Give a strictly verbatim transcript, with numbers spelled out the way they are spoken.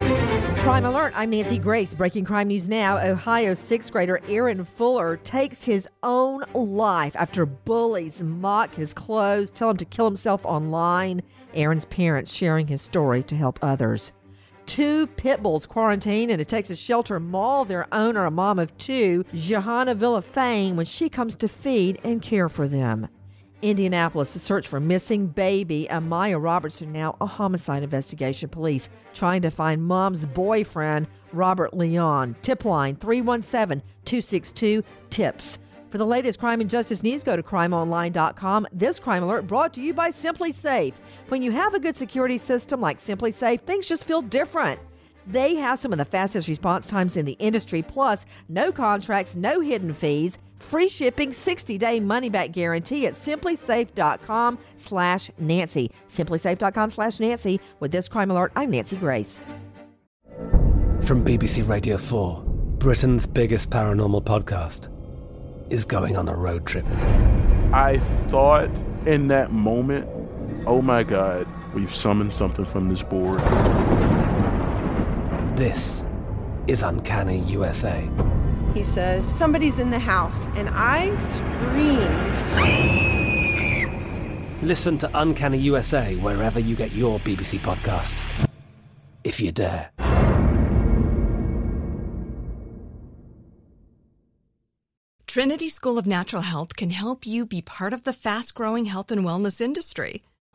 Crime Alert, I'm Nancy Grace. Breaking crime news now. Ohio sixth grader Aaron Fuller takes his own life after bullies mock his clothes, tell him to kill himself online. Aaron's parents sharing his story to help others. Two pit bulls quarantined in a Texas shelter maul their owner, a mom of two, Johanna Villafane, when she comes to feed and care for them. Indianapolis, the search for missing baby Amaya Robertson, now a homicide investigation. Police trying to find mom's boyfriend, Robert Leon. Tip line three one seven, two six two, T I P S. For the latest crime and justice news, go to crime online dot com. This Crime Alert brought to you by SimpliSafe. When you have a good security system like SimpliSafe, things just feel different. They have some of the fastest response times in the industry, plus no contracts, no hidden fees, free shipping, sixty-day money-back guarantee at SimpliSafe.com slash Nancy. SimpliSafe.com slash Nancy. With this Crime Alert, I'm Nancy Grace. From B B C Radio four, Britain's biggest paranormal podcast is going on a road trip. I thought in that moment, oh my God, we've summoned something from this board. This is Uncanny U S A. He says, somebody's in the house, and I screamed. Listen to Uncanny U S A wherever you get your B B C podcasts, if you dare. Trinity School of Natural Health can help you be part of the fast-growing health and wellness industry.